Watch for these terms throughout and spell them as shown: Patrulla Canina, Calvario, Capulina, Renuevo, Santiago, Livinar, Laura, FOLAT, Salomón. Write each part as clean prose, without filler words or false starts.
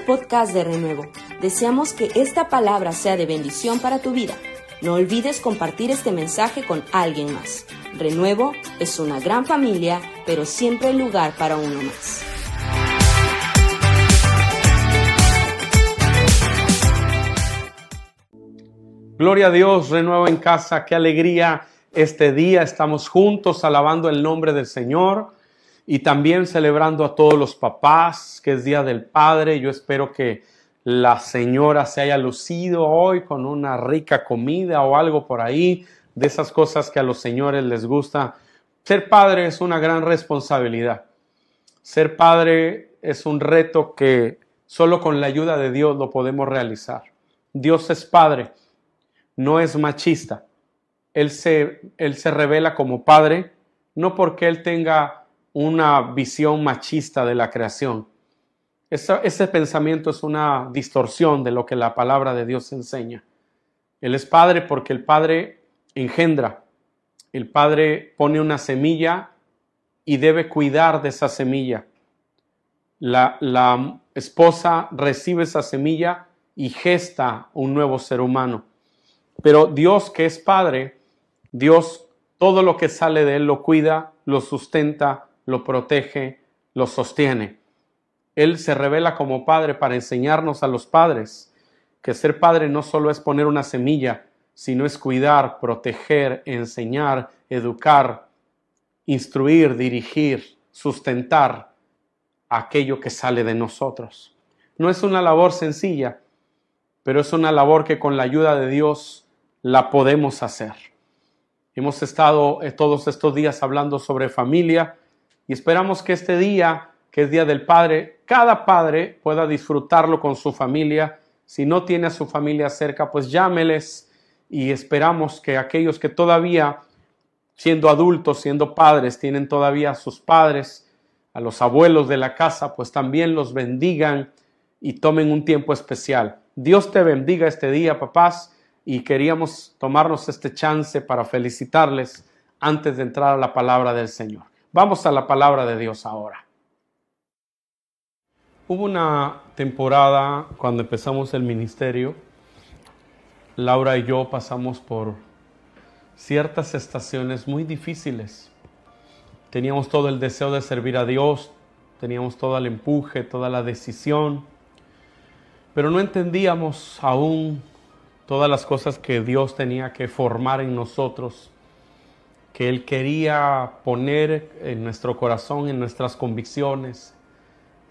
el podcast de Renuevo. Deseamos que esta palabra sea de bendición para tu vida. No olvides compartir este mensaje con alguien más. Renuevo es una gran familia, pero siempre hay lugar para uno más. Gloria a Dios, Renuevo en casa, qué alegría este día. Estamos juntos alabando el nombre del Señor y también celebrando a todos los papás, que es Día del Padre. Yo espero que la señora se haya lucido hoy con una rica comida o algo por ahí, de esas cosas que a los señores les gusta. Ser padre es una gran responsabilidad. Ser padre es un reto que solo con la ayuda de Dios lo podemos realizar. Dios es padre, no es machista. Él se revela como padre, no porque Él tenga una visión machista de la creación. Ese pensamiento es una distorsión de lo que la palabra de Dios enseña. Él es padre porque el padre engendra. El padre pone una semilla y debe cuidar de esa semilla. La esposa recibe esa semilla y gesta un nuevo ser humano. Pero Dios, que es padre, Dios, todo lo que sale de Él lo cuida, lo sustenta, lo protege, lo sostiene. Él se revela como padre para enseñarnos a los padres que ser padre no solo es poner una semilla, sino es cuidar, proteger, enseñar, educar, instruir, dirigir, sustentar aquello que sale de nosotros. No es una labor sencilla, pero es una labor que con la ayuda de Dios la podemos hacer. Hemos estado todos estos días hablando sobre familia y esperamos que este día, que es Día del Padre, cada padre pueda disfrutarlo con su familia. Si no tiene a su familia cerca, pues llámeles, y esperamos que aquellos que todavía, siendo adultos, siendo padres, tienen todavía a sus padres, a los abuelos de la casa, pues también los bendigan y tomen un tiempo especial. Dios te bendiga este día, papás, y queríamos tomarnos este chance para felicitarles antes de entrar a la palabra del Señor. Vamos a la palabra de Dios ahora. Hubo una temporada cuando empezamos el ministerio, Laura y yo pasamos por ciertas estaciones muy difíciles. Teníamos todo el deseo de servir a Dios, teníamos todo el empuje, toda la decisión, pero no entendíamos aún todas las cosas que Dios tenía que formar en nosotros, que Él quería poner en nuestro corazón, en nuestras convicciones,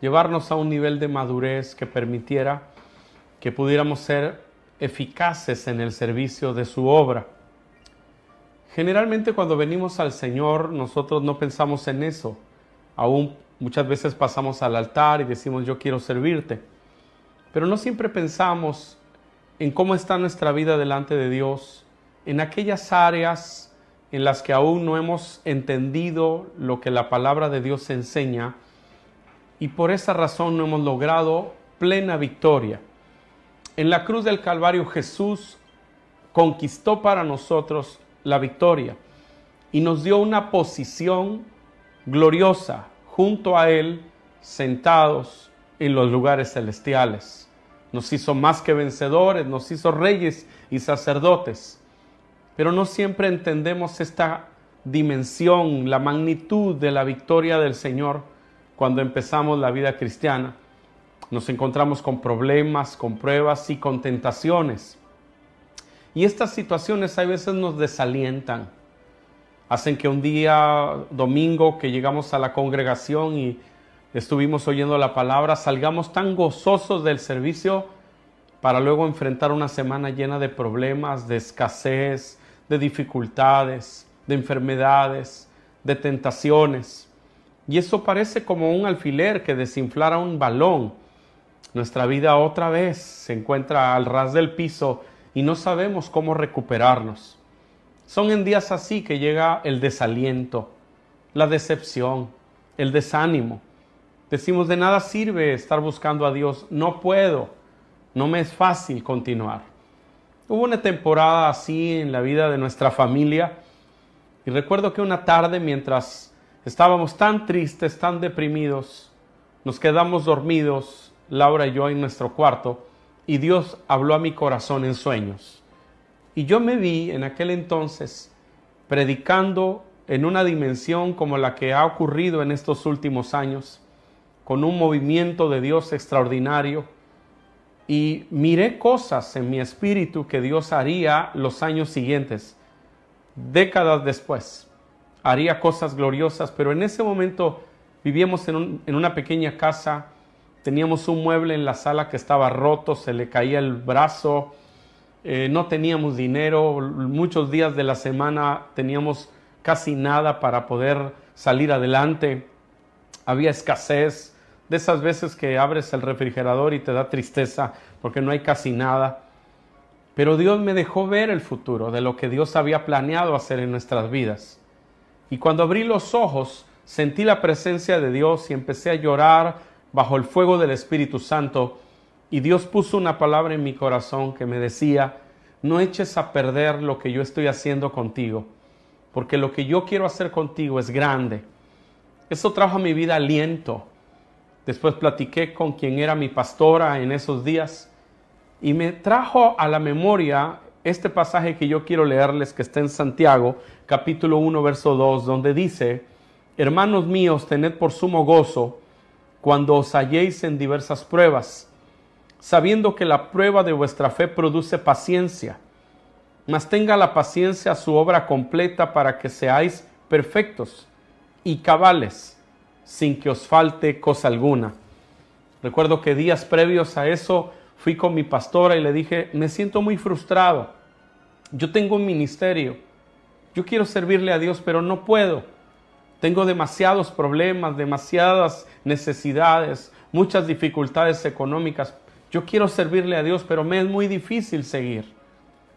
llevarnos a un nivel de madurez que permitiera que pudiéramos ser eficaces en el servicio de su obra. Generalmente cuando venimos al Señor, nosotros no pensamos en eso. Aún muchas veces pasamos al altar y decimos, yo quiero servirte. Pero no siempre pensamos en cómo está nuestra vida delante de Dios, en aquellas áreas en las que aún no hemos entendido lo que la palabra de Dios enseña, y por esa razón no hemos logrado plena victoria. En la cruz del Calvario, Jesús conquistó para nosotros la victoria y nos dio una posición gloriosa junto a Él, sentados en los lugares celestiales. Nos hizo más que vencedores, nos hizo reyes y sacerdotes. Pero no siempre entendemos esta dimensión, la magnitud de la victoria del Señor. Cuando empezamos la vida cristiana, nos encontramos con problemas, con pruebas y con tentaciones. Y estas situaciones a veces nos desalientan. Hacen que un día, domingo, que llegamos a la congregación y estuvimos oyendo la palabra, salgamos tan gozosos del servicio para luego enfrentar una semana llena de problemas, de escasez, de dificultades, de enfermedades, de tentaciones. Y eso parece como un alfiler que desinflara un balón. Nuestra vida otra vez se encuentra al ras del piso y no sabemos cómo recuperarnos. Son en días así que llega el desaliento, la decepción, el desánimo. Decimos, de nada sirve estar buscando a Dios. No puedo, no me es fácil continuar. Hubo una temporada así en la vida de nuestra familia. Y recuerdo que una tarde, mientras estábamos tan tristes, tan deprimidos, nos quedamos dormidos Laura y yo en nuestro cuarto, y Dios habló a mi corazón en sueños. Y yo me vi en aquel entonces predicando en una dimensión como la que ha ocurrido en estos últimos años, con un movimiento de Dios extraordinario, y miré cosas en mi espíritu que Dios haría los años siguientes, décadas después. Haría cosas gloriosas, pero en ese momento vivíamos en una pequeña casa, teníamos un mueble en la sala que estaba roto, se le caía el brazo, no teníamos dinero, muchos días de la semana teníamos casi nada para poder salir adelante, había escasez, de esas veces que abres el refrigerador y te da tristeza porque no hay casi nada. Pero Dios me dejó ver el futuro de lo que Dios había planeado hacer en nuestras vidas. Y cuando abrí los ojos, sentí la presencia de Dios y empecé a llorar bajo el fuego del Espíritu Santo. Y Dios puso una palabra en mi corazón que me decía, no eches a perder lo que yo estoy haciendo contigo, porque lo que yo quiero hacer contigo es grande. Eso trajo a mi vida aliento. Después platiqué con quien era mi pastora en esos días y me trajo a la memoria este pasaje que yo quiero leerles, que está en Santiago, capítulo 1, verso 2, donde dice, hermanos míos, tened por sumo gozo cuando os halléis en diversas pruebas, sabiendo que la prueba de vuestra fe produce paciencia, mas tenga la paciencia su obra completa para que seáis perfectos y cabales, sin que os falte cosa alguna. Recuerdo que días previos a eso fui con mi pastora y le dije, me siento muy frustrado. Yo tengo un ministerio. Yo quiero servirle a Dios, pero no puedo. Tengo demasiados problemas, demasiadas necesidades, muchas dificultades económicas. Yo quiero servirle a Dios, pero me es muy difícil seguir.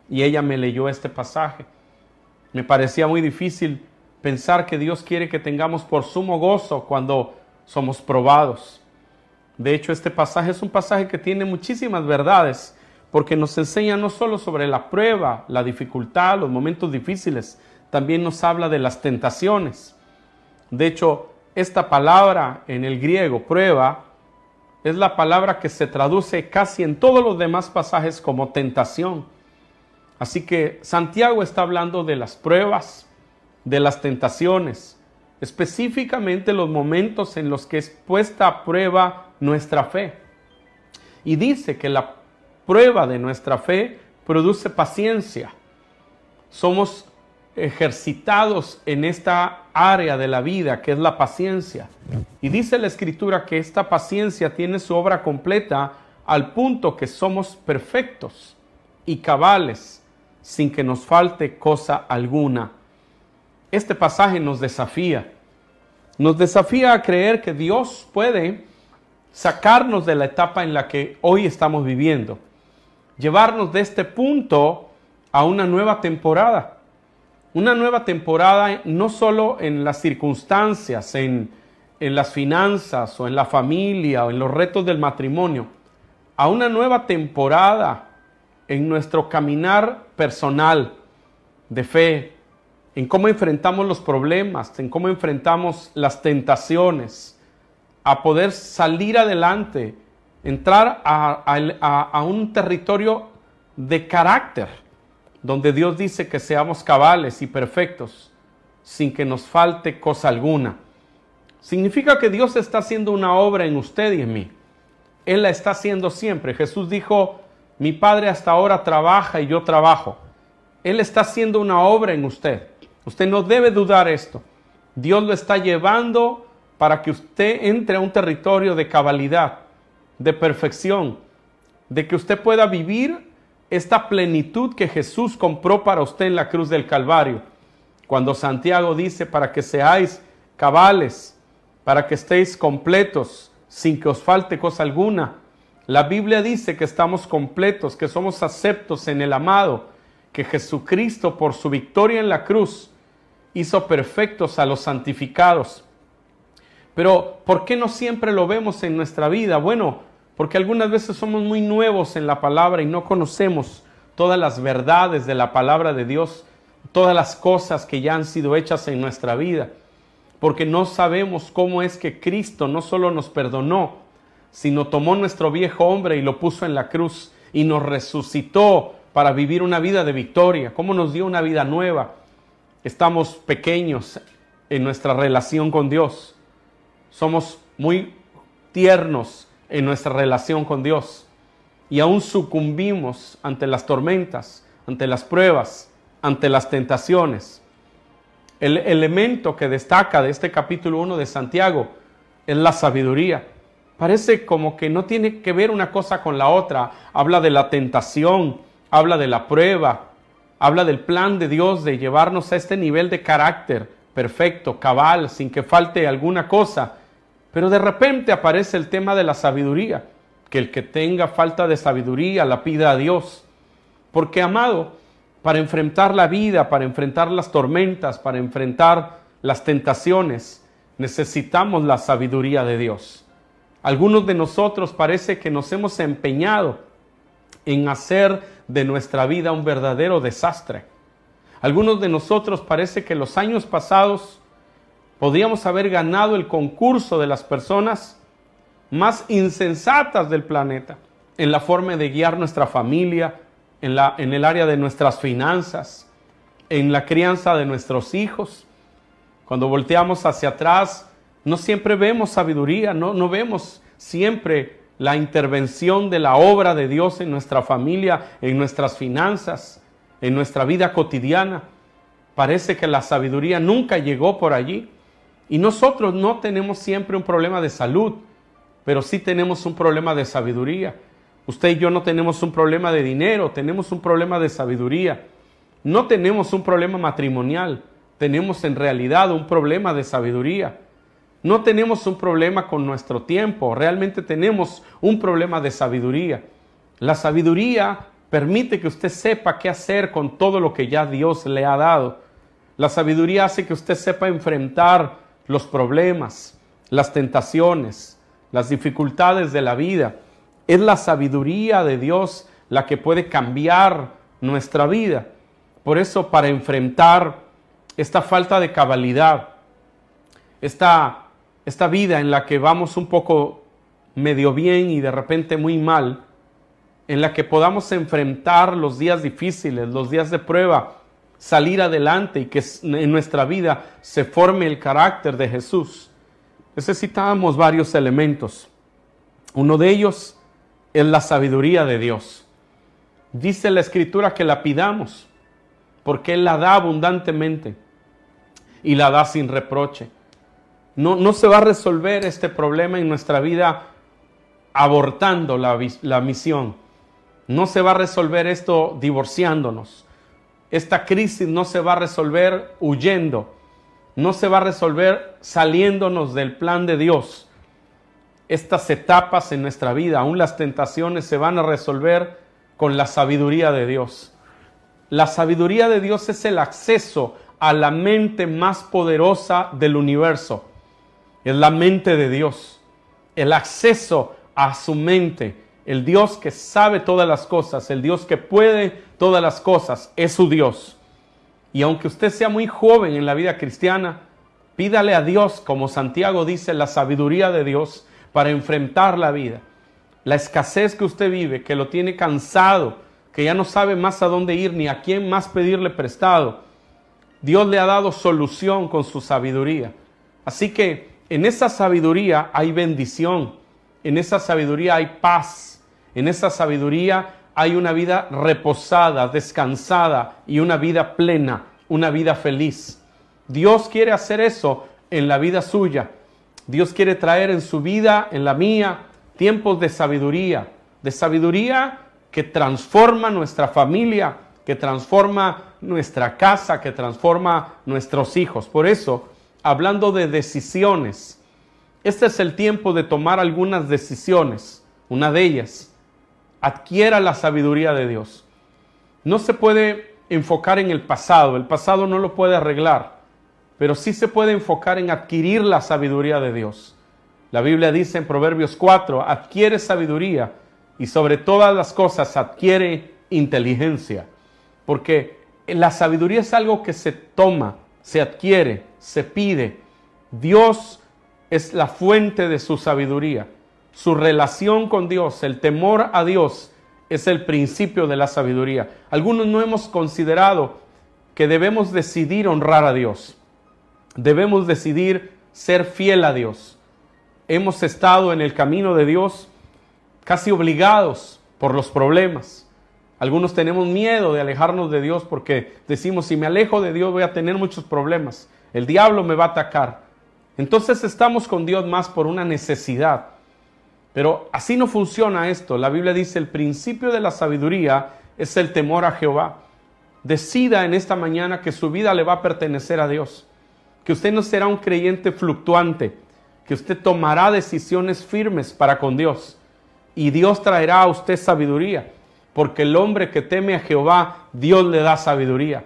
Y ella me leyó este pasaje. Me parecía muy difícil pensar que Dios quiere que tengamos por sumo gozo cuando somos probados. De hecho, este pasaje es un pasaje que tiene muchísimas verdades, porque nos enseña no solo sobre la prueba, la dificultad, los momentos difíciles, también nos habla de las tentaciones. De hecho, esta palabra en el griego, prueba, es la palabra que se traduce casi en todos los demás pasajes como tentación. Así que Santiago está hablando de las pruebas, de las tentaciones, específicamente los momentos en los que es puesta a prueba nuestra fe. Y dice que la prueba de nuestra fe produce paciencia. Somos ejercitados en esta área de la vida que es la paciencia. Y dice la Escritura que esta paciencia tiene su obra completa al punto que somos perfectos y cabales, sin que nos falte cosa alguna. Este pasaje nos desafía a creer que Dios puede sacarnos de la etapa en la que hoy estamos viviendo, llevarnos de este punto a una nueva temporada no solo en las circunstancias, en las finanzas o en la familia o en los retos del matrimonio, a una nueva temporada en nuestro caminar personal de fe, en cómo enfrentamos los problemas, en cómo enfrentamos las tentaciones, a poder salir adelante, entrar a un territorio de carácter, donde Dios dice que seamos cabales y perfectos, sin que nos falte cosa alguna. Significa que Dios está haciendo una obra en usted y en mí. Él la está haciendo siempre. Jesús dijo, mi Padre hasta ahora trabaja y yo trabajo. Él está haciendo una obra en usted. Usted no debe dudar esto. Dios lo está llevando para que usted entre a un territorio de cabalidad, de perfección, de que usted pueda vivir esta plenitud que Jesús compró para usted en la cruz del Calvario. Cuando Santiago dice, para que seáis cabales, para que estéis completos, sin que os falte cosa alguna. La Biblia dice que estamos completos, que somos aceptos en el amado, que Jesucristo por su victoria en la cruz hizo perfectos a los santificados. Pero ¿por qué no siempre lo vemos en nuestra vida? Bueno, porque algunas veces somos muy nuevos en la palabra y no conocemos todas las verdades de la palabra de Dios, todas las cosas que ya han sido hechas en nuestra vida, porque no sabemos cómo es que Cristo no solo nos perdonó, sino tomó nuestro viejo hombre y lo puso en la cruz y nos resucitó para vivir una vida de victoria. ¿Cómo nos dio una vida nueva? Estamos pequeños en nuestra relación con Dios. Somos muy tiernos en nuestra relación con Dios. Y aún sucumbimos ante las tormentas, ante las pruebas, ante las tentaciones. El elemento que destaca de este capítulo 1 de Santiago es la sabiduría. Parece como que no tiene que ver una cosa con la otra. Habla de la tentación, habla de la prueba, habla del plan de Dios de llevarnos a este nivel de carácter perfecto, cabal, sin que falte alguna cosa. Pero de repente aparece el tema de la sabiduría, que el que tenga falta de sabiduría la pida a Dios. Porque, amado, para enfrentar la vida, para enfrentar las tormentas, para enfrentar las tentaciones, necesitamos la sabiduría de Dios. Algunos de nosotros parece que nos hemos empeñado en hacer de nuestra vida un verdadero desastre. Algunos de nosotros parece que los años pasados podríamos haber ganado el concurso de las personas más insensatas del planeta en la forma de guiar nuestra familia, en el área de nuestras finanzas, en la crianza de nuestros hijos. Cuando volteamos hacia atrás, no siempre vemos sabiduría, no vemos siempre la intervención de la obra de Dios en nuestra familia, en nuestras finanzas, en nuestra vida cotidiana. Parece que la sabiduría nunca llegó por allí. Y nosotros no tenemos siempre un problema de salud, pero sí tenemos un problema de sabiduría. Usted y yo no tenemos un problema de dinero, tenemos un problema de sabiduría. No tenemos un problema matrimonial, tenemos en realidad un problema de sabiduría. No tenemos un problema con nuestro tiempo, realmente tenemos un problema de sabiduría. La sabiduría permite que usted sepa qué hacer con todo lo que ya Dios le ha dado. La sabiduría hace que usted sepa enfrentar los problemas, las tentaciones, las dificultades de la vida. Es la sabiduría de Dios la que puede cambiar nuestra vida. Por eso, para enfrentar esta falta de cabalidad, esta vida en la que vamos un poco medio bien y de repente muy mal, en la que podamos enfrentar los días difíciles, los días de prueba, salir adelante y que en nuestra vida se forme el carácter de Jesús, necesitamos varios elementos. Uno de ellos es la sabiduría de Dios. Dice la Escritura que la pidamos, porque Él la da abundantemente y la da sin reproche. No se va a resolver este problema en nuestra vida abortando la misión. No se va a resolver esto divorciándonos. Esta crisis no se va a resolver huyendo. No se va a resolver saliéndonos del plan de Dios. Estas etapas en nuestra vida, aún las tentaciones, se van a resolver con la sabiduría de Dios. La sabiduría de Dios es el acceso a la mente más poderosa del universo. Es la mente de Dios, el acceso a su mente, el Dios que sabe todas las cosas, el Dios que puede todas las cosas, es su Dios. Y aunque usted sea muy joven en la vida cristiana, pídale a Dios, como Santiago dice, la sabiduría de Dios para enfrentar la vida. La escasez que usted vive, que lo tiene cansado, que ya no sabe más a dónde ir ni a quién más pedirle prestado, Dios le ha dado solución con su sabiduría. Así que en esa sabiduría hay bendición, en esa sabiduría hay paz, en esa sabiduría hay una vida reposada, descansada y una vida plena, una vida feliz. Dios quiere hacer eso en la vida suya. Dios quiere traer en su vida, en la mía, tiempos de sabiduría que transforma nuestra familia, que transforma nuestra casa, que transforma nuestros hijos. Por eso, hablando de decisiones, este es el tiempo de tomar algunas decisiones. Una de ellas, adquiera la sabiduría de Dios. No se puede enfocar en el pasado no lo puede arreglar, pero sí se puede enfocar en adquirir la sabiduría de Dios. La Biblia dice en Proverbios 4, adquiere sabiduría y sobre todas las cosas adquiere inteligencia, porque la sabiduría es algo que se toma, se adquiere, se pide. Dios es la fuente de su sabiduría. su relación con Dios, el temor a Dios es el principio de la sabiduría. Algunos no hemos considerado que debemos decidir honrar a Dios. Debemos decidir ser fiel a Dios. Hemos estado en el camino de Dios casi obligados por los problemas. Algunos tenemos miedo de alejarnos de Dios porque decimos, si me alejo de Dios voy a tener muchos problemas. El diablo me va a atacar. Entonces estamos con Dios más por una necesidad. Pero así no funciona esto. La Biblia dice, el principio de la sabiduría es el temor a Jehová. Decida en esta mañana que su vida le va a pertenecer a Dios. Que usted no será un creyente fluctuante. Que usted tomará decisiones firmes para con Dios. Y Dios traerá a usted sabiduría. Porque el hombre que teme a Jehová, Dios le da sabiduría.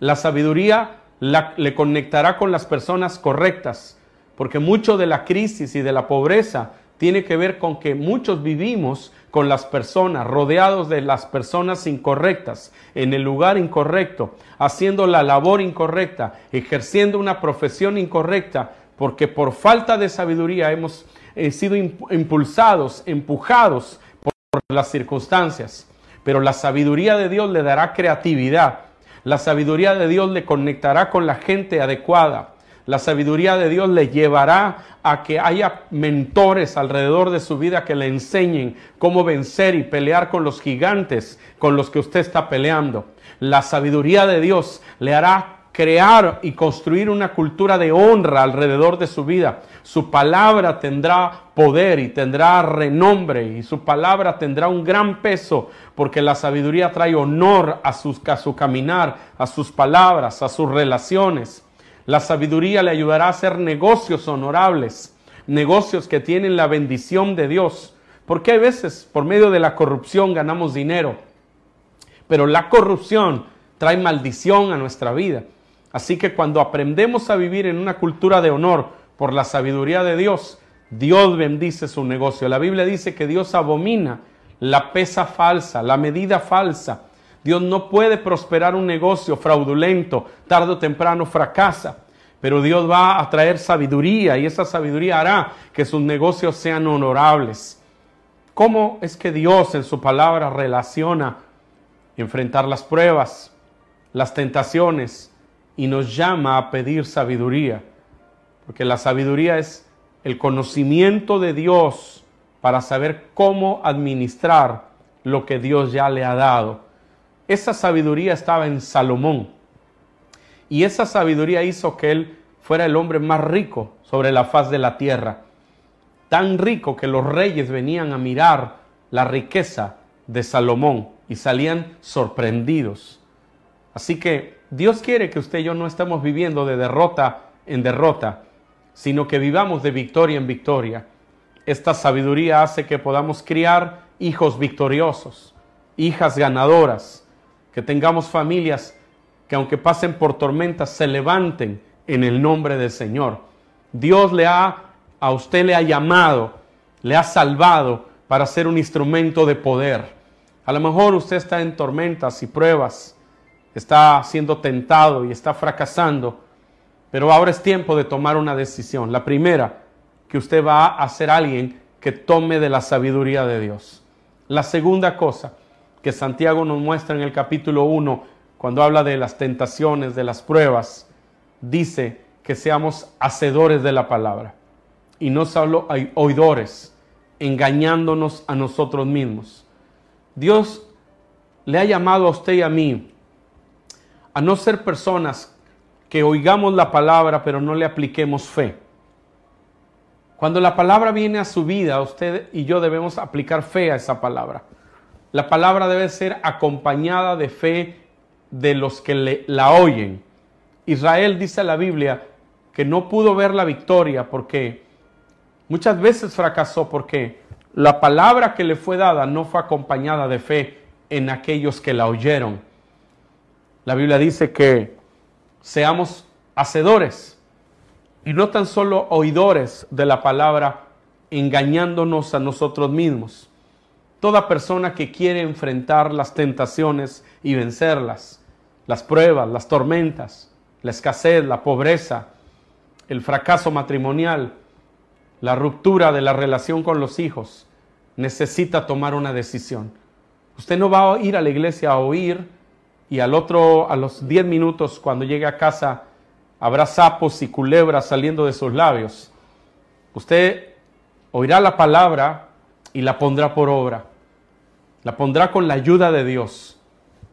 La sabiduría le conectará con las personas correctas. Porque mucho de la crisis y de la pobreza tiene que ver con que muchos vivimos con las personas, rodeados de las personas incorrectas, en el lugar incorrecto, haciendo la labor incorrecta, ejerciendo una profesión incorrecta, porque por falta de sabiduría hemos sido impulsados, empujados por las circunstancias. Pero la sabiduría de Dios le dará creatividad, la sabiduría de Dios le conectará con la gente adecuada. La sabiduría de Dios le llevará a que haya mentores alrededor de su vida que le enseñen cómo vencer y pelear con los gigantes con los que usted está peleando. La sabiduría de Dios le hará crear y construir una cultura de honra alrededor de su vida. Su palabra tendrá poder y tendrá renombre y su palabra tendrá un gran peso porque la sabiduría trae honor a su caminar, a sus palabras, a sus relaciones. La sabiduría le ayudará a hacer negocios honorables, negocios que tienen la bendición de Dios. Porque hay veces, por medio de la corrupción, ganamos dinero. Pero la corrupción trae maldición a nuestra vida. Así que cuando aprendemos a vivir en una cultura de honor por la sabiduría de Dios, Dios bendice su negocio. La Biblia dice que Dios abomina la pesa falsa, la medida falsa. Dios no puede prosperar un negocio fraudulento, tarde o temprano fracasa, pero Dios va a traer sabiduría y esa sabiduría hará que sus negocios sean honorables. ¿Cómo es que Dios en su palabra relaciona enfrentar las pruebas, las tentaciones y nos llama a pedir sabiduría? Porque la sabiduría es el conocimiento de Dios para saber cómo administrar lo que Dios ya le ha dado. Esa sabiduría estaba en Salomón y esa sabiduría hizo que él fuera el hombre más rico sobre la faz de la tierra. Tan rico que los reyes venían a mirar la riqueza de Salomón y salían sorprendidos. Así que Dios quiere que usted y yo no estemos viviendo de derrota en derrota, sino que vivamos de victoria en victoria. Esta sabiduría hace que podamos criar hijos victoriosos, hijas ganadoras. Que tengamos familias que aunque pasen por tormentas, se levanten en el nombre del Señor. Dios a usted le ha llamado, le ha salvado para ser un instrumento de poder. A lo mejor usted está en tormentas y pruebas, está siendo tentado y está fracasando, pero ahora es tiempo de tomar una decisión. La primera, que usted va a ser alguien que tome de la sabiduría de Dios. La segunda cosa que Santiago nos muestra en el capítulo 1, cuando habla de las tentaciones, de las pruebas, dice que seamos hacedores de la palabra y no solo oidores, engañándonos a nosotros mismos. Dios le ha llamado a usted y a mí a no ser personas que oigamos la palabra pero no le apliquemos fe. Cuando la palabra viene a su vida, usted y yo debemos aplicar fe a esa palabra. La palabra debe ser acompañada de fe de los que la oyen. Israel, dice la Biblia, que no pudo ver la victoria porque muchas veces fracasó porque la palabra que le fue dada no fue acompañada de fe en aquellos que la oyeron. La Biblia dice que seamos hacedores y no tan solo oidores de la palabra, engañándonos a nosotros mismos. Toda persona que quiere enfrentar las tentaciones y vencerlas, las pruebas, las tormentas, la escasez, la pobreza, el fracaso matrimonial, la ruptura de la relación con los hijos, necesita tomar una decisión. Usted no va a ir a la iglesia a oír y a los 10 minutos cuando llegue a casa habrá sapos y culebras saliendo de sus labios. Usted oirá la palabra y la pondrá por obra. La pondrá con la ayuda de Dios.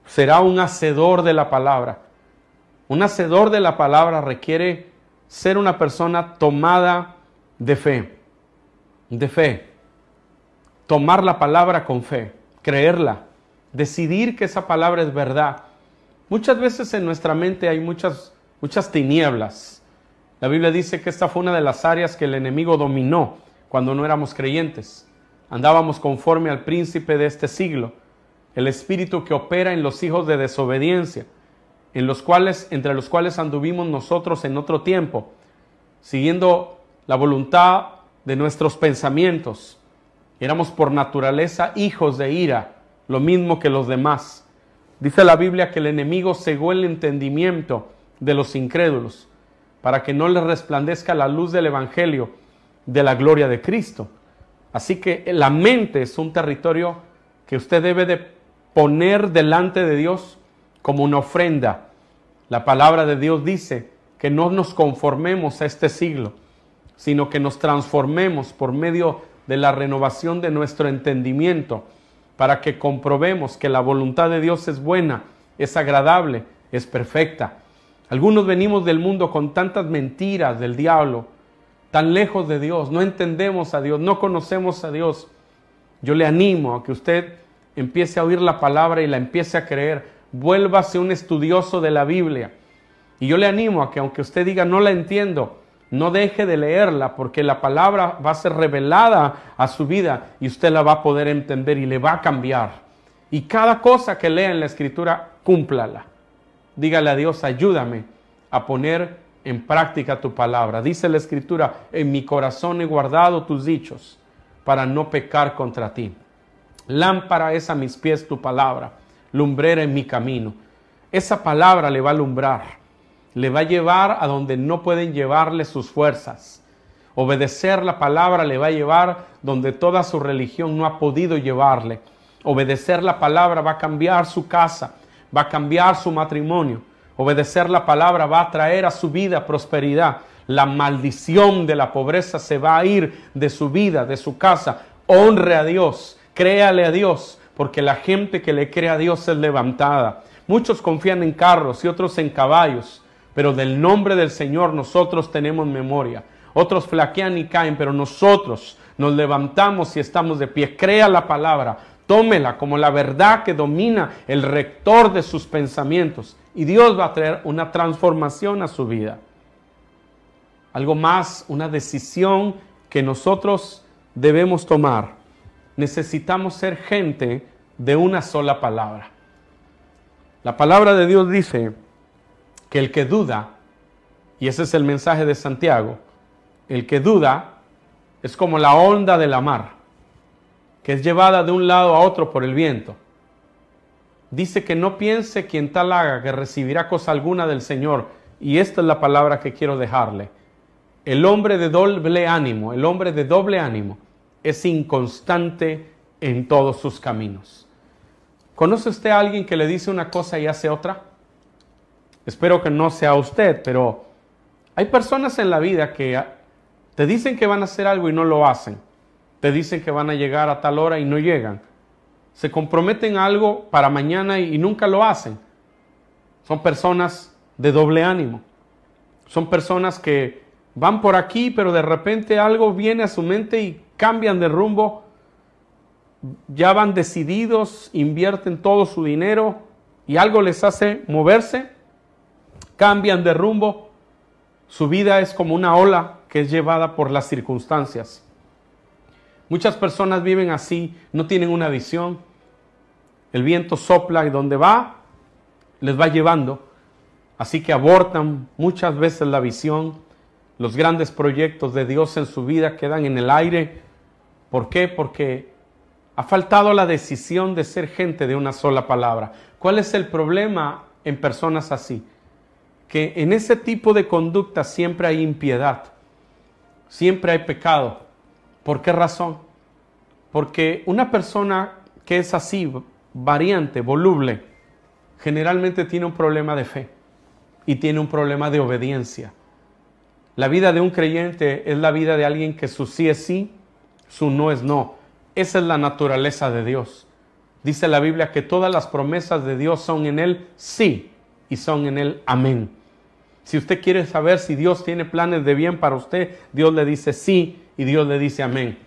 Será un hacedor de la palabra. Un hacedor de la palabra requiere ser una persona tomada de fe. De fe. Tomar la palabra con fe. Creerla. Decidir que esa palabra es verdad. Muchas veces en nuestra mente hay muchas tinieblas. La Biblia dice que esta fue una de las áreas que el enemigo dominó cuando no éramos creyentes. Andábamos conforme al príncipe de este siglo, el espíritu que opera en los hijos de desobediencia, entre los cuales anduvimos nosotros en otro tiempo, siguiendo la voluntad de nuestros pensamientos. Éramos por naturaleza hijos de ira, lo mismo que los demás. Dice la Biblia que el enemigo cegó el entendimiento de los incrédulos, para que no les resplandezca la luz del evangelio de la gloria de Cristo. Así que la mente es un territorio que usted debe de poner delante de Dios como una ofrenda. La palabra de Dios dice que no nos conformemos a este siglo, sino que nos transformemos por medio de la renovación de nuestro entendimiento, para que comprobemos que la voluntad de Dios es buena, es agradable, es perfecta. Algunos venimos del mundo con tantas mentiras del diablo, tan lejos de Dios, no entendemos a Dios, no conocemos a Dios. Yo le animo a que usted empiece a oír la palabra y la empiece a creer. Vuélvase un estudioso de la Biblia. Y yo le animo a que aunque usted diga no la entiendo, no deje de leerla, porque la palabra va a ser revelada a su vida y usted la va a poder entender y le va a cambiar. Y cada cosa que lea en la Escritura, cúmplala. Dígale a Dios, ayúdame a poner en práctica tu palabra. Dice la Escritura, en mi corazón he guardado tus dichos para no pecar contra ti. Lámpara es a mis pies tu palabra, lumbrera en mi camino. Esa palabra le va a alumbrar, le va a llevar a donde no pueden llevarle sus fuerzas. Obedecer la palabra le va a llevar donde toda su religión no ha podido llevarle. Obedecer la palabra va a cambiar su casa, va a cambiar su matrimonio. Obedecer la palabra va a traer a su vida prosperidad. La maldición de la pobreza se va a ir de su vida, de su casa. Honre a Dios, créale a Dios, porque la gente que le cree a Dios es levantada. Muchos confían en carros y otros en caballos, pero del nombre del Señor nosotros tenemos memoria. Otros flaquean y caen, pero nosotros nos levantamos y estamos de pie. Crea la palabra, tómela como la verdad que domina el rector de sus pensamientos. Y Dios va a traer una transformación a su vida. Algo más, una decisión que nosotros debemos tomar. Necesitamos ser gente de una sola palabra. La palabra de Dios dice que el que duda, y ese es el mensaje de Santiago, el que duda es como la onda de la mar, que es llevada de un lado a otro por el viento. Dice que no piense quien tal haga que recibirá cosa alguna del Señor. Y esta es la palabra que quiero dejarle. El hombre de doble ánimo es inconstante en todos sus caminos. ¿Conoce usted a alguien que le dice una cosa y hace otra? Espero que no sea usted, pero hay personas en la vida que te dicen que van a hacer algo y no lo hacen. Te dicen que van a llegar a tal hora y no llegan. Se comprometen a algo para mañana y nunca lo hacen. Son personas de doble ánimo. Son personas que van por aquí, pero de repente algo viene a su mente y cambian de rumbo. Ya van decididos, invierten todo su dinero y algo les hace moverse. Cambian de rumbo. Su vida es como una ola que es llevada por las circunstancias. Muchas personas viven así, no tienen una visión. El viento sopla y donde va, les va llevando. Así que abortan muchas veces la visión. Los grandes proyectos de Dios en su vida quedan en el aire. ¿Por qué? Porque ha faltado la decisión de ser gente de una sola palabra. ¿Cuál es el problema en personas así? Que en ese tipo de conducta siempre hay impiedad. Siempre hay pecado. ¿Por qué razón? Porque una persona que es así, variante, voluble, generalmente tiene un problema de fe y tiene un problema de obediencia. La vida de un creyente es la vida de alguien que su sí es sí, su no es no. Esa es la naturaleza de Dios. Dice la Biblia que todas las promesas de Dios son en el sí y son en el amén. Si usted quiere saber si Dios tiene planes de bien para usted, Dios le dice sí y Dios le dice amén.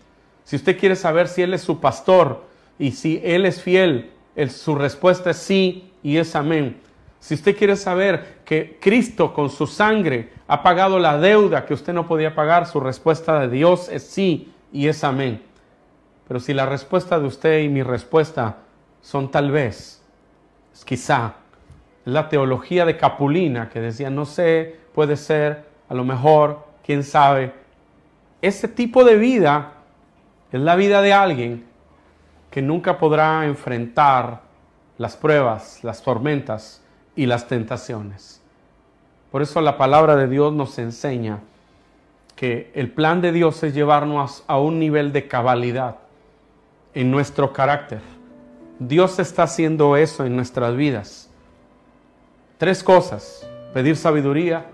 Si usted quiere saber si Él es su pastor y si Él es fiel, su respuesta es sí y es amén. Si usted quiere saber que Cristo con su sangre ha pagado la deuda que usted no podía pagar, su respuesta de Dios es sí y es amén. Pero si la respuesta de usted y mi respuesta son tal vez, quizá, la teología de Capulina que decía no sé, puede ser, a lo mejor, quién sabe. Ese tipo de vida es la vida de alguien que nunca podrá enfrentar las pruebas, las tormentas y las tentaciones. Por eso la palabra de Dios nos enseña que el plan de Dios es llevarnos a un nivel de cabalidad en nuestro carácter. Dios está haciendo eso en nuestras vidas. 3 cosas: pedir sabiduría,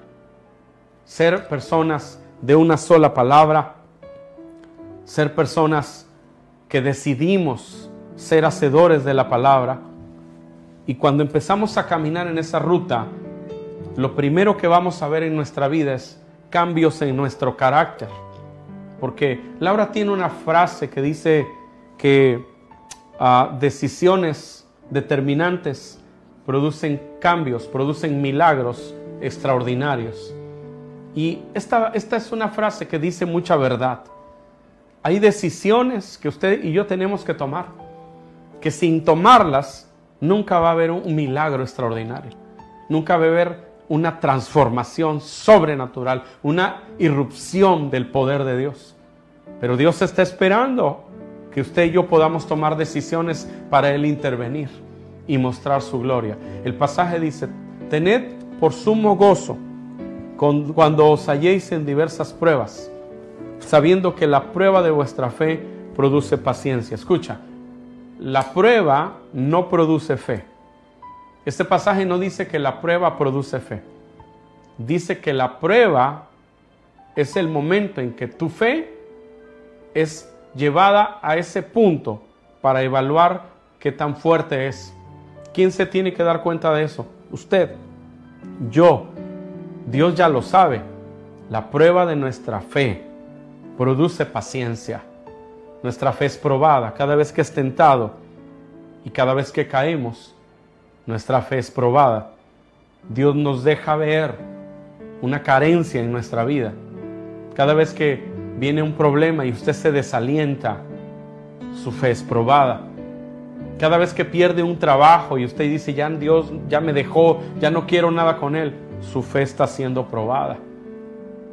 ser personas de una sola palabra, ser personas que decidimos ser hacedores de la palabra. Y cuando empezamos a caminar en esa ruta, lo primero que vamos a ver en nuestra vida es cambios en nuestro carácter. Porque Laura tiene una frase que dice que decisiones determinantes producen cambios, producen milagros extraordinarios. Y esta es una frase que dice mucha verdad. Hay decisiones que usted y yo tenemos que tomar, que sin tomarlas nunca va a haber un milagro extraordinario. Nunca va a haber una transformación sobrenatural, una irrupción del poder de Dios. Pero Dios está esperando que usted y yo podamos tomar decisiones para Él intervenir y mostrar su gloria. El pasaje dice: tened por sumo gozo cuando os halléis en diversas pruebas, sabiendo que la prueba de vuestra fe produce paciencia. Escucha, la prueba no produce fe. Este pasaje no dice que la prueba produce fe. Dice que la prueba es el momento en que tu fe es llevada a ese punto para evaluar qué tan fuerte es. ¿Quién se tiene que dar cuenta de eso? Usted, yo. Dios ya lo sabe. La prueba de nuestra fe produce paciencia. Nuestra fe es probada. Cada vez que es tentado y cada vez que caemos, nuestra fe es probada. Dios nos deja ver una carencia en nuestra vida. Cada vez que viene un problema y usted se desalienta, su fe es probada. Cada vez que pierde un trabajo y usted dice, ya Dios ya me dejó, ya no quiero nada con Él, su fe está siendo probada.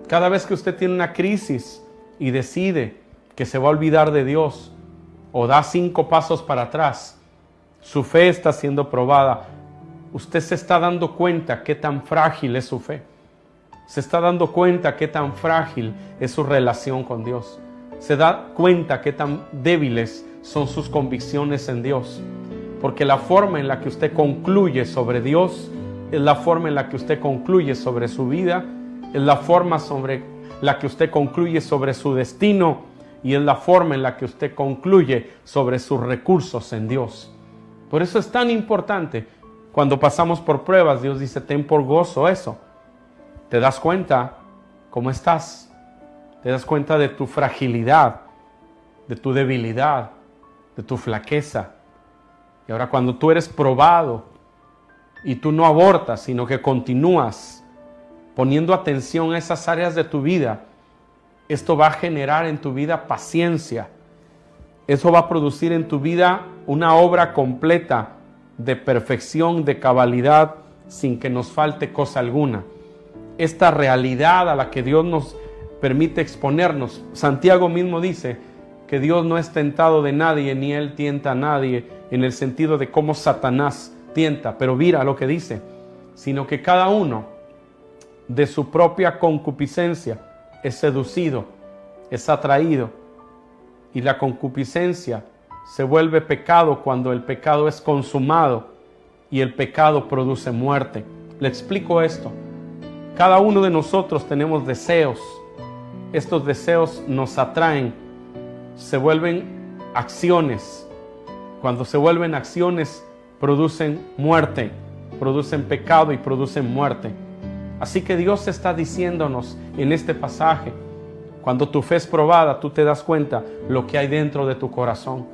Cada vez que usted tiene una crisis y decide que se va a olvidar de Dios o da 5 pasos para atrás, su fe está siendo probada. Usted se está dando cuenta qué tan frágil es su fe. Se está dando cuenta qué tan frágil es su relación con Dios. Se da cuenta qué tan débiles son sus convicciones en Dios. Porque la forma en la que usted concluye sobre Dios es la forma en la que usted concluye sobre su vida, es la forma sobre la que usted concluye sobre su destino y es la forma en la que usted concluye sobre sus recursos en Dios. Por eso es tan importante cuando pasamos por pruebas. Dios dice, ten por gozo eso. Te das cuenta cómo estás, te das cuenta de tu fragilidad, de tu debilidad, de tu flaqueza. Y ahora cuando tú eres probado, y tú no abortas, sino que continúas poniendo atención a esas áreas de tu vida, esto va a generar en tu vida paciencia. Eso va a producir en tu vida una obra completa de perfección, de cabalidad, sin que nos falte cosa alguna. Esta realidad a la que Dios nos permite exponernos. Santiago mismo dice que Dios no es tentado de nadie, ni Él tienta a nadie, en el sentido de cómo Satanás tienta, pero mira lo que dice, sino que cada uno de su propia concupiscencia es seducido. es atraído y la concupiscencia se vuelve pecado cuando el pecado es consumado y el pecado produce muerte. Le explico esto. Cada uno de nosotros tenemos deseos. Estos deseos nos atraen, se vuelven acciones. Cuando se vuelven acciones, producen muerte, producen pecado y producen muerte. Así que Dios está diciéndonos en este pasaje, cuando tu fe es probada, tú te das cuenta lo que hay dentro de tu corazón.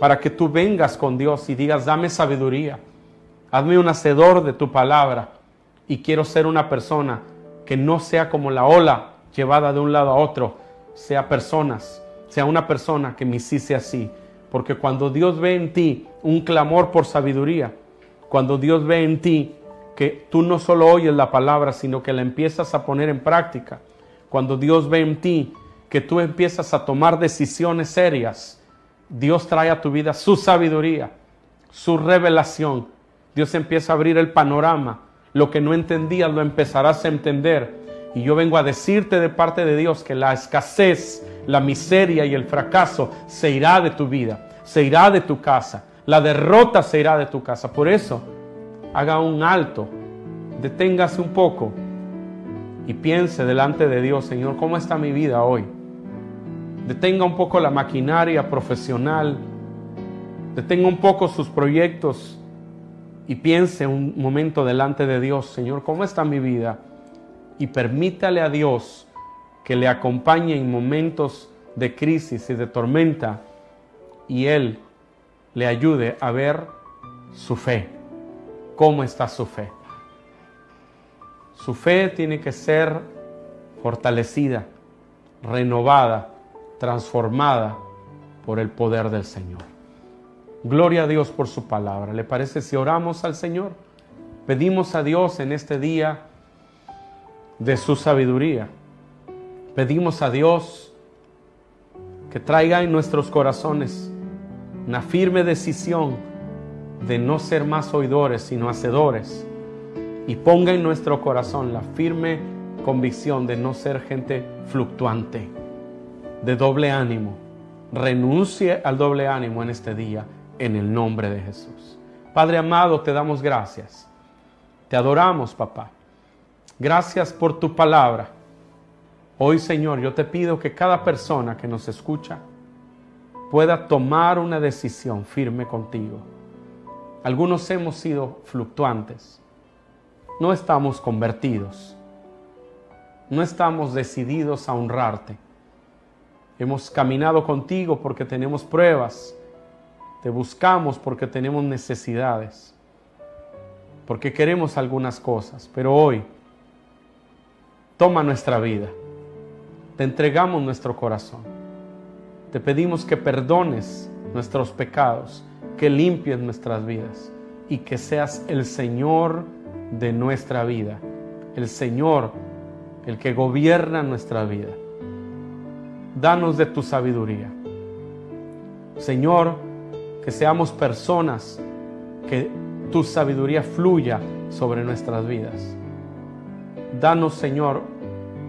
Para que tú vengas con Dios y digas, dame sabiduría, hazme un hacedor de tu palabra y quiero ser una persona que no sea como la ola llevada de un lado a otro, sea una persona que me hiciese así. Porque cuando Dios ve en ti un clamor por sabiduría, cuando Dios ve en ti que tú no solo oyes la palabra, sino que la empiezas a poner en práctica. Cuando Dios ve en ti que tú empiezas a tomar decisiones serias, Dios trae a tu vida su sabiduría, su revelación. Dios empieza a abrir el panorama. Lo que no entendías lo empezarás a entender. Y yo vengo a decirte de parte de Dios que la escasez, la miseria y el fracaso se irá de tu vida, se irá de tu casa. La derrota se irá de tu casa. Por eso, haga un alto, deténgase un poco y piense delante de Dios, Señor, ¿cómo está mi vida hoy? Detenga un poco la maquinaria profesional, detenga un poco sus proyectos y piense un momento delante de Dios, Señor, ¿cómo está mi vida? Y permítale a Dios que le acompañe en momentos de crisis y de tormenta y Él le ayude a ver su fe. ¿Cómo está su fe? Su fe tiene que ser fortalecida, renovada, transformada por el poder del Señor. Gloria a Dios por su palabra. ¿Le parece si oramos al Señor? Pedimos a Dios en este día de su sabiduría. Pedimos a Dios que traiga en nuestros corazones una firme decisión de no ser más oidores, sino hacedores. Y ponga en nuestro corazón la firme convicción de no ser gente fluctuante, de doble ánimo. Renuncie al doble ánimo en este día, en el nombre de Jesús. Padre amado, te damos gracias. Te adoramos, papá. Gracias por tu palabra. Hoy, Señor, yo te pido que cada persona que nos escucha pueda tomar una decisión firme contigo. Algunos hemos sido fluctuantes, no estamos convertidos, no estamos decididos a honrarte. Hemos caminado contigo porque tenemos pruebas, te buscamos porque tenemos necesidades, porque queremos algunas cosas, pero hoy toma nuestra vida, te entregamos nuestro corazón, te pedimos que perdones nuestros pecados, que limpies nuestras vidas y que seas el Señor de nuestra vida, el Señor, el que gobierna nuestra vida. Danos de tu sabiduría. Señor, que seamos personas que tu sabiduría fluya sobre nuestras vidas. Danos, Señor,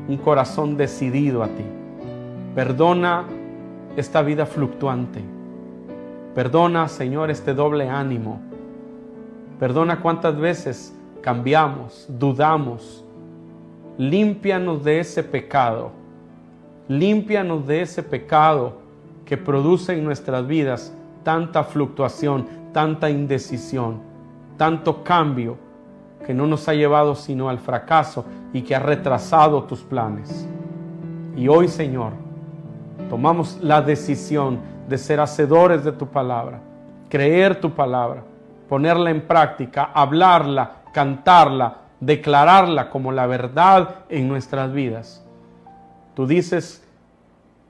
un corazón decidido a ti. Perdona esta vida fluctuante. Perdona, Señor, este doble ánimo. Perdona cuántas veces cambiamos, dudamos. Límpianos de ese pecado. Límpianos de ese pecado que produce en nuestras vidas tanta fluctuación, tanta indecisión, tanto cambio que no nos ha llevado sino al fracaso y que ha retrasado tus planes. Y hoy, Señor, tomamos la decisión de ser hacedores de tu palabra, creer tu palabra, ponerla en práctica, hablarla, cantarla, declararla como la verdad en nuestras vidas. Tú dices,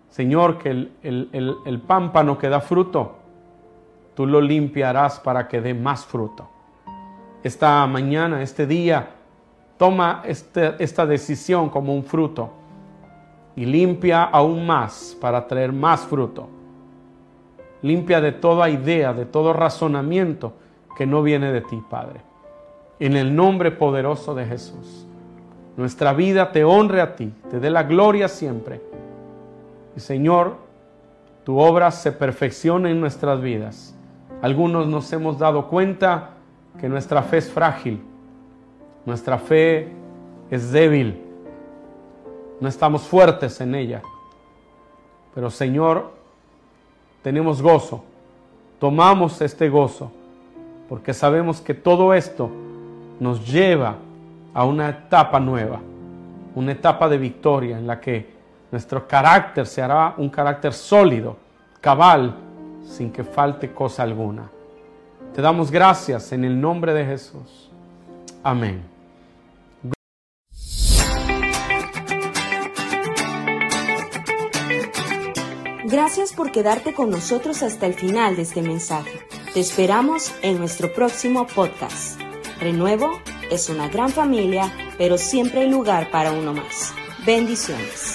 Señor, que el pámpano que da fruto, tú lo limpiarás para que dé más fruto. Esta mañana, este día, toma esta decisión como un fruto y limpia aún más para traer más fruto. Limpia de toda idea, de todo razonamiento que no viene de ti, Padre. En el nombre poderoso de Jesús, nuestra vida te honre a ti, te dé la gloria siempre. Señor, tu obra se perfecciona en nuestras vidas. Algunos nos hemos dado cuenta que nuestra fe es frágil, nuestra fe es débil, no estamos fuertes en ella. Pero Señor, tenemos gozo, tomamos este gozo, porque sabemos que todo esto nos lleva a una etapa nueva, una etapa de victoria en la que nuestro carácter se hará un carácter sólido, cabal, sin que falte cosa alguna. Te damos gracias en el nombre de Jesús. Amén. Gracias por quedarte con nosotros hasta el final de este mensaje. Te esperamos en nuestro próximo podcast. Renuevo es una gran familia, pero siempre hay lugar para uno más. Bendiciones.